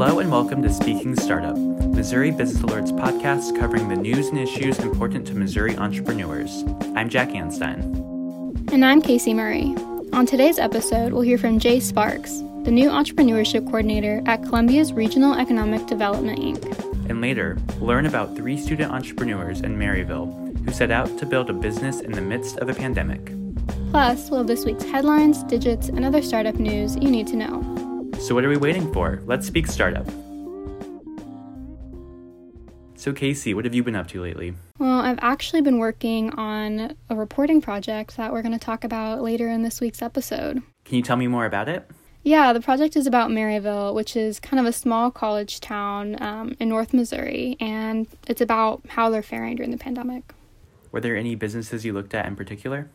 Hello and welcome to Speaking Startup, Missouri Business Alert's podcast covering the news and issues important to Missouri entrepreneurs. I'm Jack Anstein. And I'm Casey Murray. On today's episode, we'll hear from Jay Sparks, the new entrepreneurship coordinator at Columbia's Regional Economic Development, Inc. And later, learn about three student entrepreneurs in Maryville who set out to build a business in the midst of a pandemic. Plus, we'll have this week's headlines, digits, and other startup news you need to know. So what are we waiting for? Let's speak startup. So Casey, what have you been up to lately? Well, I've actually been working on a reporting project that we're going to talk about later in this week's episode. Can you tell me more about it? Yeah, the project is about Maryville, which is kind of a small college town in North Missouri, and it's about how they're faring during the pandemic. Were there any businesses you looked at in particular?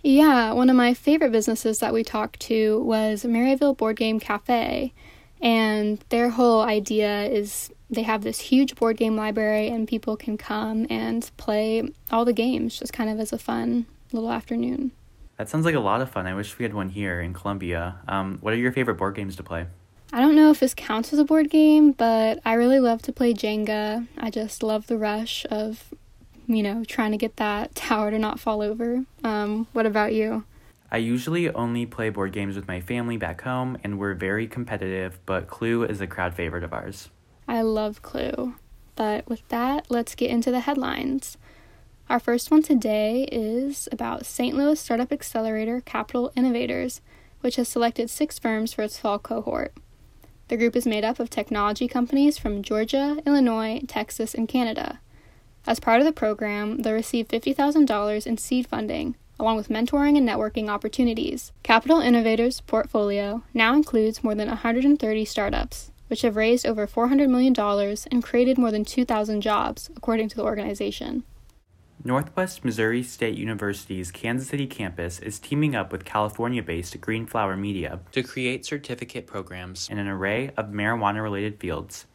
Yeah, one of my favorite businesses that we talked to was Maryville Board Game Cafe, and their whole idea is they have this huge board game library and people can come and play all the games just kind of as a fun little afternoon. That sounds like a lot of fun. I wish we had one here in Columbia. What are your favorite board games to play? I don't know if this counts as a board game, but I really love to play Jenga. I just love the rush of trying to get that tower to not fall over. What about you? I usually only play board games with my family back home, and we're very competitive, but Clue is a crowd favorite of ours. I love Clue. But with that, let's get into the headlines. Our first one today is about St. Louis startup accelerator Capital Innovators, which has selected 6 firms for its fall cohort. The group is made up of technology companies from Georgia, Illinois, Texas, and Canada. As part of the program, they received $50,000 in seed funding, along with mentoring and networking opportunities. Capital Innovators' portfolio now includes more than 130 startups, which have raised over $400 million and created more than 2,000 jobs, according to the organization. Northwest Missouri State University's Kansas City campus is teaming up with California-based Greenflower Media to create certificate programs in an array of marijuana-related fields.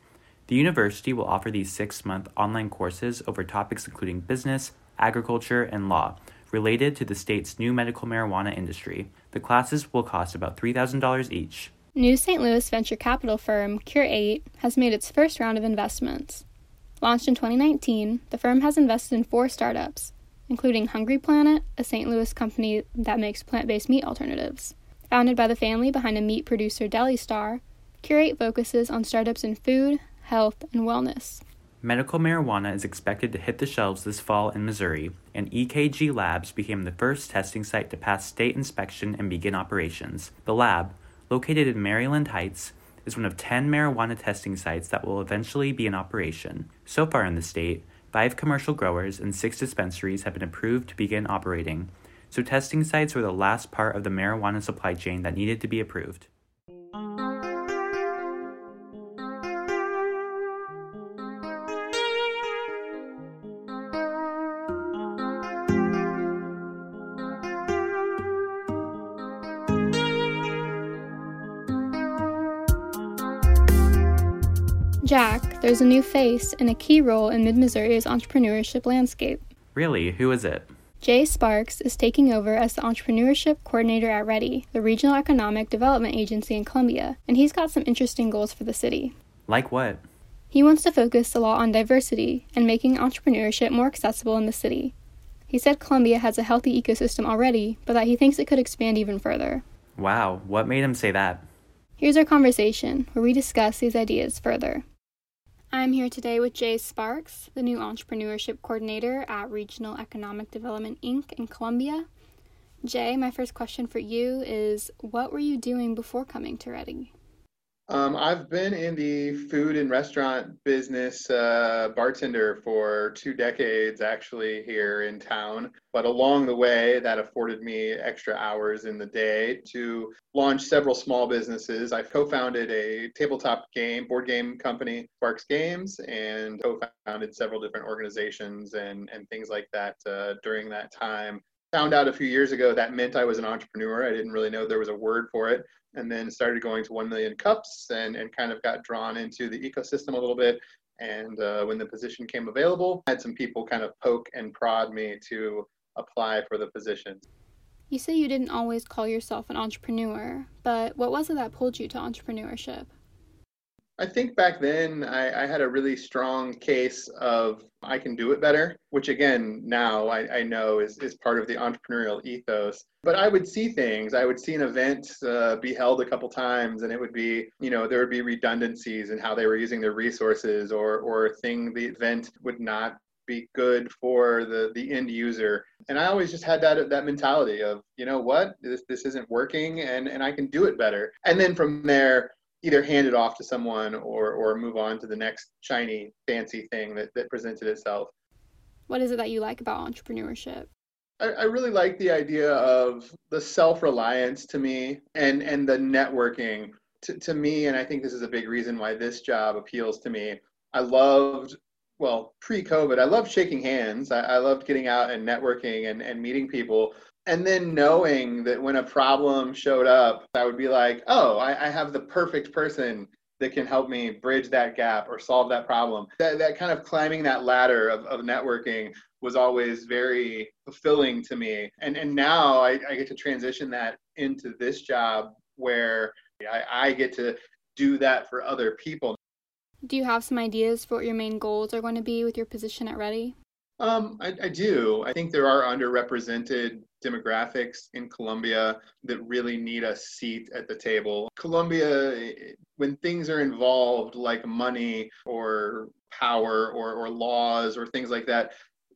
The university will offer these 6-month online courses over topics including business, agriculture, and law, related to the state's new medical marijuana industry. The classes will cost about $3,000 each. New St. Louis venture capital firm Cure8 has made its first round of investments. Launched in 2019, the firm has invested in 4 startups, including Hungry Planet, a St. Louis company that makes plant-based meat alternatives. Founded by the family behind a meat producer DeliStar, Cure8 focuses on startups in food, health, and wellness. Medical marijuana is expected to hit the shelves this fall in Missouri, and EKG Labs became the first testing site to pass state inspection and begin operations. The lab, located in Maryland Heights, is one of 10 marijuana testing sites that will eventually be in operation. So far in the state, 5 commercial growers and 6 dispensaries have been approved to begin operating, so testing sites were the last part of the marijuana supply chain that needed to be approved. Jack, there's a new face and a key role in Mid-Missouri's entrepreneurship landscape. Really? Who is it? Jay Sparks is taking over as the entrepreneurship coordinator at REDI, the Regional Economic Development Agency in Columbia, and he's got some interesting goals for the city. Like what? He wants to focus the law on diversity and making entrepreneurship more accessible in the city. He said Columbia has a healthy ecosystem already, but that he thinks it could expand even further. Wow, what made him say that? Here's our conversation, where we discuss these ideas further. I'm here today with Jay Sparks, the new entrepreneurship coordinator at Regional Economic Development, Inc. in Columbia. Jay, my first question for you is, what were you doing before coming to REDI? I've been in the food and restaurant business, bartender for 2 decades actually here in town. But along the way, that afforded me extra hours in the day to launch several small businesses. I co-founded a tabletop game, board game company, Sparks Games, and co-founded several different organizations and things like that during that time. Found out a few years ago that meant I was an entrepreneur. I didn't really know there was a word for it. And then started going to 1 Million Cups and kind of got drawn into the ecosystem a little bit. And when the position came available, I had some people kind of poke and prod me to apply for the position. You say you didn't always call yourself an entrepreneur, but what was it that pulled you to entrepreneurship? I think back then I had a really strong case of I can do it better, which again, now I know is part of the entrepreneurial ethos. But I would see things. I would see an event be held a couple times, and it would be, you know, there would be redundancies in how they were using their resources, or thing the event would not be good for the end user. And I always just had that mentality of, you know what, this isn't working and I can do it better. And then from there, either hand it off to someone or move on to the next shiny, fancy thing that presented itself. What is it that you like about entrepreneurship? I really like the idea of the self-reliance to me and the networking to me. And I think this is a big reason why this job appeals to me. I loved, well, pre-COVID, I loved shaking hands. I loved getting out and networking and meeting people. And then knowing that when a problem showed up, I would be like, oh, I have the perfect person that can help me bridge that gap or solve that problem. That kind of climbing that ladder of networking was always very fulfilling to me. And now I get to transition that into this job where I get to do that for other people. Do you have some ideas for what your main goals are going to be with your position at Ready? I do. I think there are underrepresented demographics in Columbia that really need a seat at the table. Columbia, when things are involved like money or power or laws or things like that,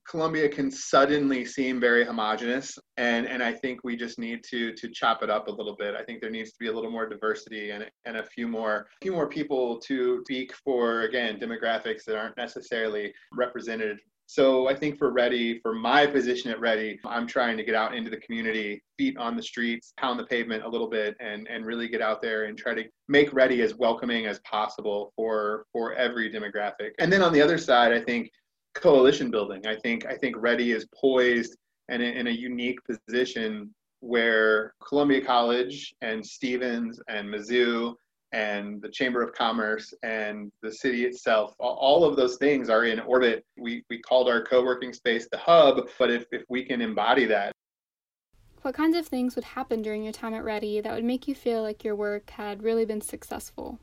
Columbia can suddenly seem very homogenous. And I think we just need to chop it up a little bit. I think there needs to be a little more diversity and a few more people to speak for, again, demographics that aren't necessarily represented. So I think for Ready, for my position at Ready, I'm trying to get out into the community, feet on the streets, pound the pavement a little bit, and really get out there and try to make Ready as welcoming as possible for every demographic. And then on the other side, I think coalition building. I think Ready is poised and in a unique position where Columbia College and Stevens and Mizzou and the Chamber of Commerce and the city itself, all of those things are in orbit. We called our co-working space the Hub, but if we can embody that. What kinds of things would happen during your time at Ready that would make you feel like your work had really been successful?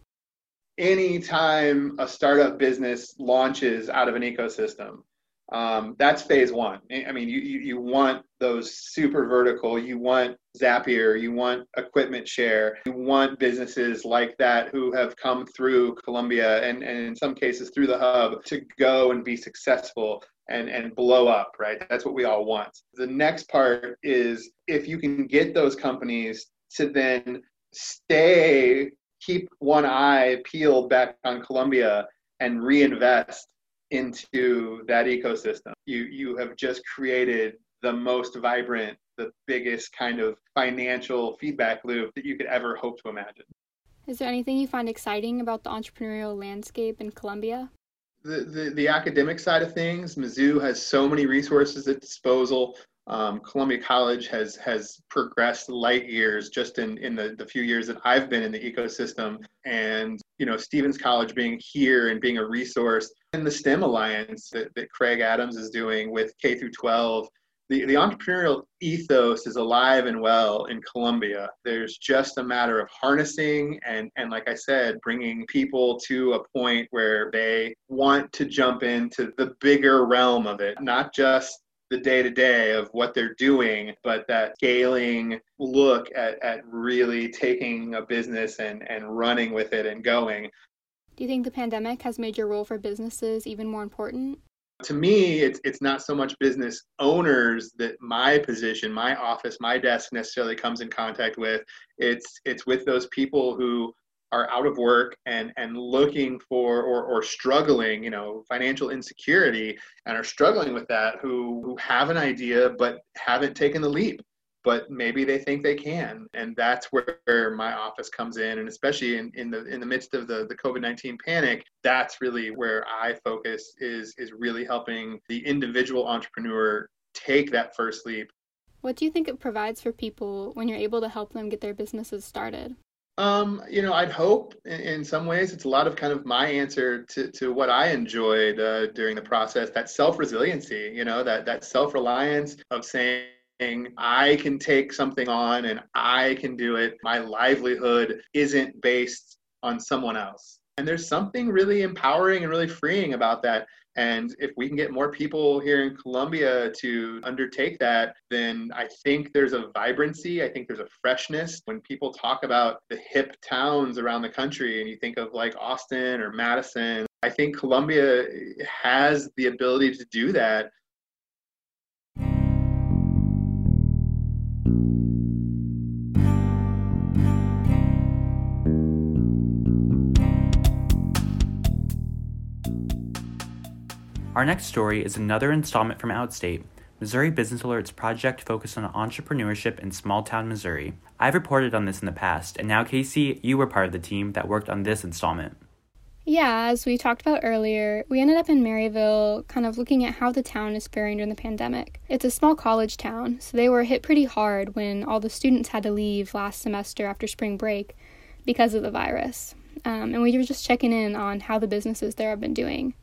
Anytime a startup business launches out of an ecosystem, that's phase one. I mean, you want those super vertical, you want Zapier, you want equipment share, you want businesses like that who have come through Columbia and in some cases through the Hub to go and be successful and blow up, right? That's what we all want. The next part is if you can get those companies to then stay, keep one eye peeled back on Columbia and reinvest into that ecosystem. You have just created the most vibrant, the biggest kind of financial feedback loop that you could ever hope to imagine. Is there anything you find exciting about the entrepreneurial landscape in Columbia? The academic side of things, Mizzou has so many resources at disposal. Columbia College has progressed light years just in the few years that I've been in the ecosystem, and you know, Stevens College being here and being a resource, and the STEM Alliance that Craig Adams is doing with K through 12. The entrepreneurial ethos is alive and well in Columbia. There's just a matter of harnessing and like I said, bringing people to a point where they want to jump into the bigger realm of it, not just the day-to-day of what they're doing, but that scaling look at really taking a business and running with it and going. Do you think the pandemic has made your role for businesses even more important? To me, it's not so much business owners that my position, my office, my desk necessarily comes in contact with. It's with those people who are out of work and looking for or struggling, you know, financial insecurity and are struggling with that, who have an idea but haven't taken the leap, but maybe they think they can. And that's where my office comes in. And especially in the midst of the COVID-19 panic, that's really where I focus is really helping the individual entrepreneur take that first leap. What do you think it provides for people when you're able to help them get their businesses started? You know, I'd hope in some ways it's a lot of kind of my answer to what I enjoyed during the process, that self-resiliency, you know, that self-reliance of saying, I can take something on and I can do it. My livelihood isn't based on someone else. And there's something really empowering and really freeing about that. And if we can get more people here in Columbia to undertake that, then I think there's a vibrancy. I think there's a freshness. When people talk about the hip towns around the country and you think of like Austin or Madison, I think Columbia has the ability to do that. Our next story is another installment from Outstate, Missouri Business Alert's project focused on entrepreneurship in small-town Missouri. I've reported on this in the past, and now, Casey, you were part of the team that worked on this installment. Yeah, as we talked about earlier, we ended up in Maryville kind of looking at how the town is faring during the pandemic. It's a small college town, so they were hit pretty hard when all the students had to leave last semester after spring break because of the virus. And we were just checking in on how the businesses there have been doing.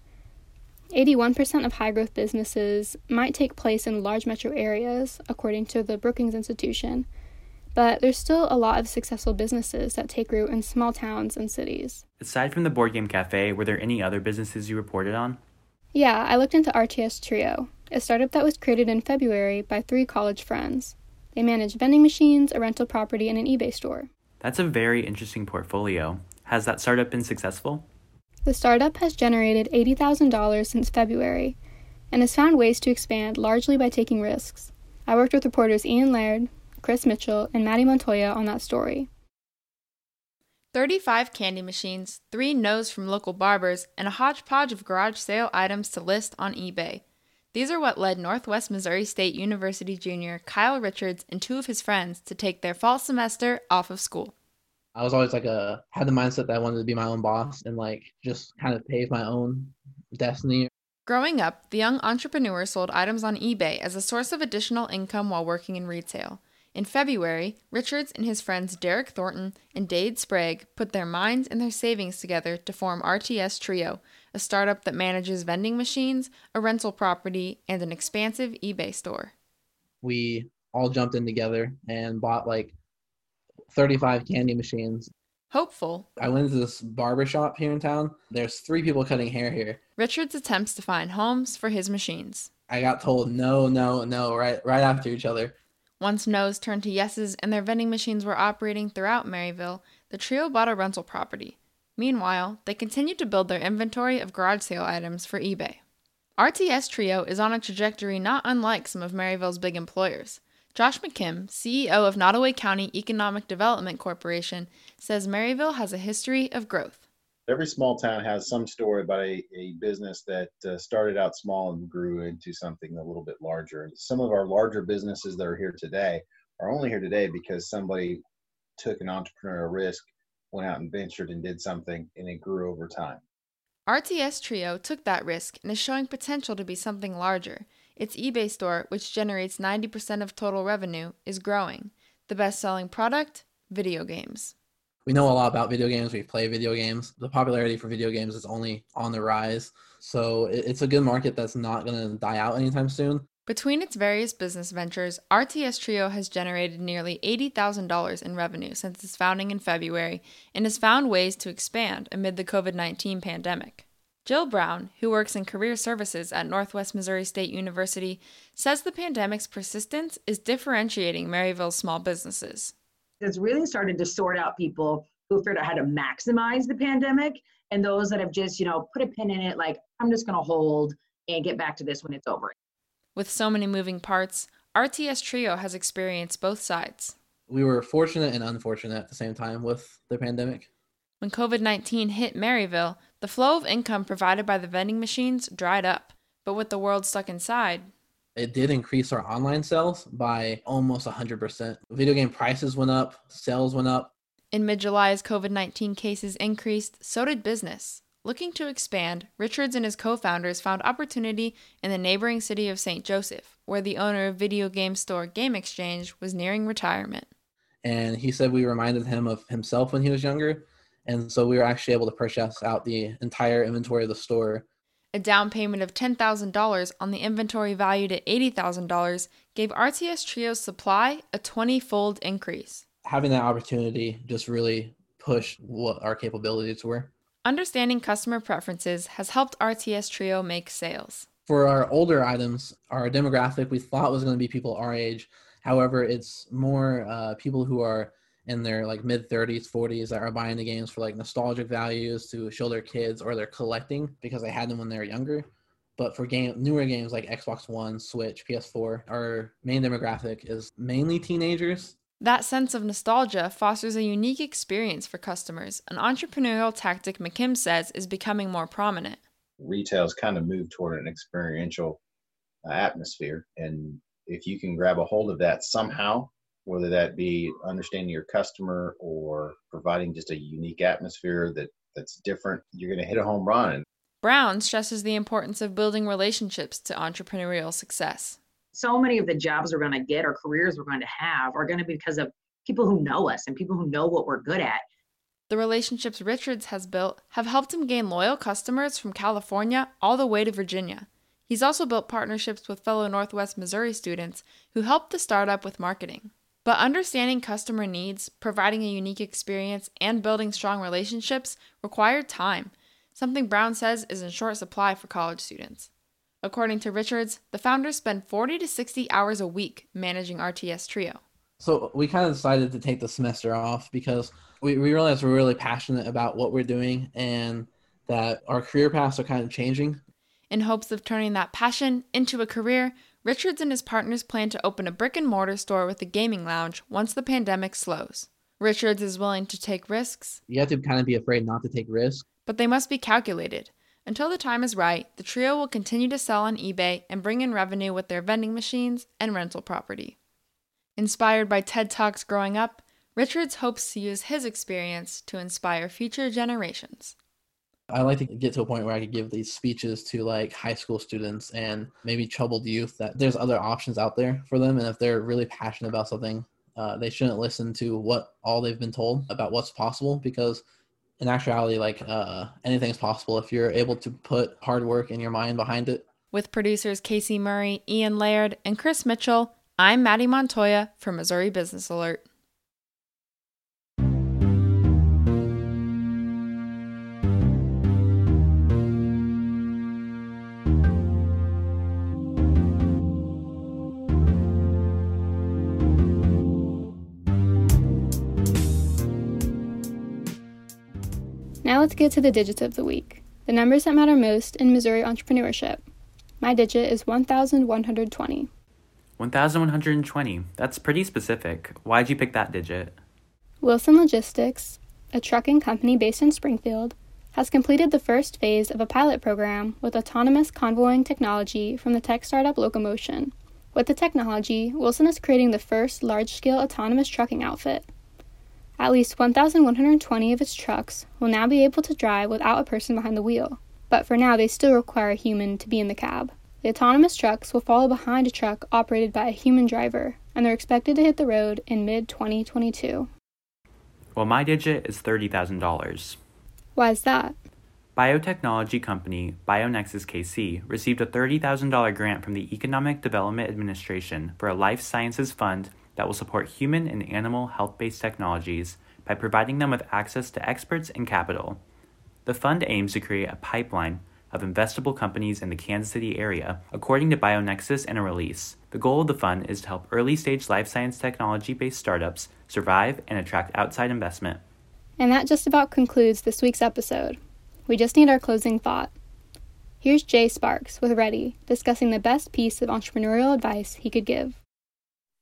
81% of high-growth businesses might take place in large metro areas, according to the Brookings Institution, but there's still a lot of successful businesses that take root in small towns and cities. Aside from the Board Game Cafe, were there any other businesses you reported on? Yeah, I looked into RTS Trio, a startup that was created in February by three college friends. They manage vending machines, a rental property, and an eBay store. That's a very interesting portfolio. Has that startup been successful? The startup has generated $80,000 since February and has found ways to expand largely by taking risks. I worked with reporters Ian Laird, Chris Mitchell, and Maddie Montoya on that story. 35 candy machines, 3 no's from local barbers, and a hodgepodge of garage sale items to list on eBay. These are what led Northwest Missouri State University junior Kyle Richards and 2 of his friends to take their fall semester off of school. I was always had the mindset that I wanted to be my own boss and just kind of pave my own destiny. Growing up, the young entrepreneur sold items on eBay as a source of additional income while working in retail. In February, Richards and his friends Derek Thornton and Dade Sprague put their minds and their savings together to form RTS Trio, a startup that manages vending machines, a rental property, and an expansive eBay store. We all jumped in together and bought 35 candy machines. Hopeful. I went to this barbershop here in town. There's 3 people cutting hair here. Richards attempts to find homes for his machines. I got told no, right after each other. Once no's turned to yeses and their vending machines were operating throughout Maryville, the trio bought a rental property. Meanwhile, they continued to build their inventory of garage sale items for eBay. RTS Trio is on a trajectory not unlike some of Maryville's big employers. Josh McKim, CEO of Nottoway County Economic Development Corporation, says Maryville has a history of growth. Every small town has some story about a business that started out small and grew into something a little bit larger. Some of our larger businesses that are here today are only here today because somebody took an entrepreneurial risk, went out and ventured and did something, and it grew over time. RTS Trio took that risk and is showing potential to be something larger. Its eBay store, which generates 90% of total revenue, is growing. The best-selling product? Video games. We know a lot about video games. We play video games. The popularity for video games is only on the rise. So it's a good market that's not going to die out anytime soon. Between its various business ventures, RTS Trio has generated nearly $80,000 in revenue since its founding in February and has found ways to expand amid the COVID-19 pandemic. Jill Brown, who works in career services at Northwest Missouri State University, says the pandemic's persistence is differentiating Maryville's small businesses. It's really started to sort out people who figured out how to maximize the pandemic and those that have just, put a pin in it, I'm just going to hold and get back to this when it's over. With so many moving parts, RTS Trio has experienced both sides. We were fortunate and unfortunate at the same time with the pandemic. When COVID-19 hit Maryville, the flow of income provided by the vending machines dried up. But with the world stuck inside, it did increase our online sales by almost 100%. Video game prices went up, sales went up. In mid-July, as COVID-19 cases increased, so did business. Looking to expand, Richards and his co-founders found opportunity in the neighboring city of St. Joseph, where the owner of video game store Game Exchange was nearing retirement. And he said we reminded him of himself when he was younger. And so we were actually able to purchase out the entire inventory of the store. A down payment of $10,000 on the inventory valued at $80,000 gave RTS Trio's supply a 20-fold increase. Having that opportunity just really pushed what our capabilities were. Understanding customer preferences has helped RTS Trio make sales. For our older items, our demographic we thought was going to be people our age. However, it's more people who are in their like mid-30s, 40s that are buying the games for like nostalgic values to show their kids, or they're collecting because they had them when they were younger. But for newer games like Xbox One, Switch, PS4, our main demographic is mainly teenagers. That sense of nostalgia fosters a unique experience for customers, an entrepreneurial tactic McKim says is becoming more prominent. Retail's kind of moved toward an experiential atmosphere, and if you can grab a hold of that somehow, whether that be understanding your customer or providing just a unique atmosphere that's different, you're going to hit a home run. Brown stresses the importance of building relationships to entrepreneurial success. So many of the jobs we're going to get or careers we're going to have are going to be because of people who know us and people who know what we're good at. The relationships Richards has built have helped him gain loyal customers from California all the way to Virginia. He's also built partnerships with fellow Northwest Missouri students who helped the startup with marketing. But understanding customer needs, providing a unique experience, and building strong relationships require time, something Brown says is in short supply for college students. According to Richards, the founders spend 40 to 60 hours a week managing RTS Trio. So we kind of decided to take the semester off because we realized we're really passionate about what we're doing and that our career paths are kind of changing. In hopes of turning that passion into a career, Richards and his partners plan to open a brick-and-mortar store with a gaming lounge once the pandemic slows. Richards is willing to take risks. You have to kind of be afraid not to take risks. But they must be calculated. Until the time is right, the trio will continue to sell on eBay and bring in revenue with their vending machines and rental property. Inspired by TED Talks growing up, Richards hopes to use his experience to inspire future generations. I like to get to a point where I could give these speeches to like high school students and maybe troubled youth, that there's other options out there for them. And if they're really passionate about something, they shouldn't listen to what all they've been told about what's possible, because in actuality, anything's possible if you're able to put hard work in your mind behind it. With producers Casey Murray, Ian Laird, and Chris Mitchell, I'm Maddie Montoya for Missouri Business Alert. Now let's get to the digits of the week, the numbers that matter most in Missouri entrepreneurship. My digit is 1,120. 1,120, that's pretty specific. Why'd you pick that digit? Wilson Logistics, a trucking company based in Springfield, has completed the first phase of a pilot program with autonomous convoying technology from the tech startup Locomotion. With the technology, Wilson is creating the first large-scale autonomous trucking outfit. At least 1,120 of its trucks will now be able to drive without a person behind the wheel, but for now they still require a human to be in the cab. The autonomous trucks will follow behind a truck operated by a human driver, and they're expected to hit the road in mid-2022. Well, my digit is $30,000. Why is that? Biotechnology company BioNexus KC received a $30,000 grant from the Economic Development Administration for a life sciences fund that will support human and animal health-based technologies by providing them with access to experts and capital. The fund aims to create a pipeline of investable companies in the Kansas City area, according to BioNexus in a release. The goal of the fund is to help early-stage life science technology-based startups survive and attract outside investment. And that just about concludes this week's episode. We just need our closing thought. Here's Jay Sparks with Ready, discussing the best piece of entrepreneurial advice he could give.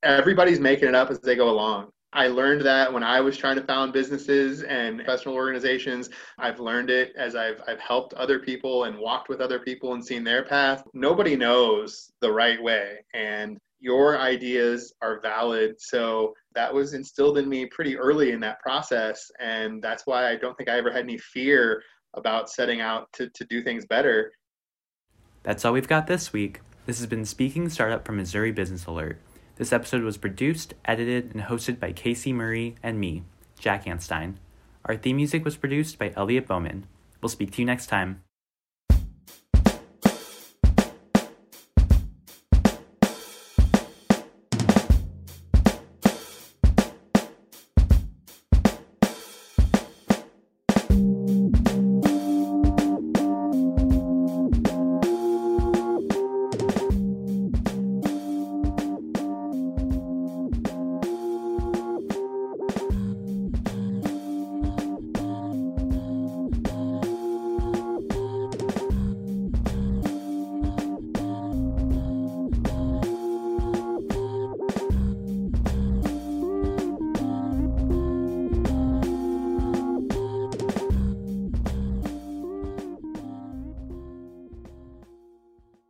Everybody's making it up as they go along. I learned that when I was trying to found businesses and professional organizations. I've learned it as I've helped other people and walked with other people and seen their path. Nobody knows the right way, and your ideas are valid. So that was instilled in me pretty early in that process, and that's why I don't think I ever had any fear about setting out to do things better. That's all we've got this week. This has been Speaking Startup from Missouri Business Alert. This episode was produced, edited, and hosted by Casey Murray and me, Jack Anstein. Our theme music was produced by Elliot Bowman. We'll speak to you next time.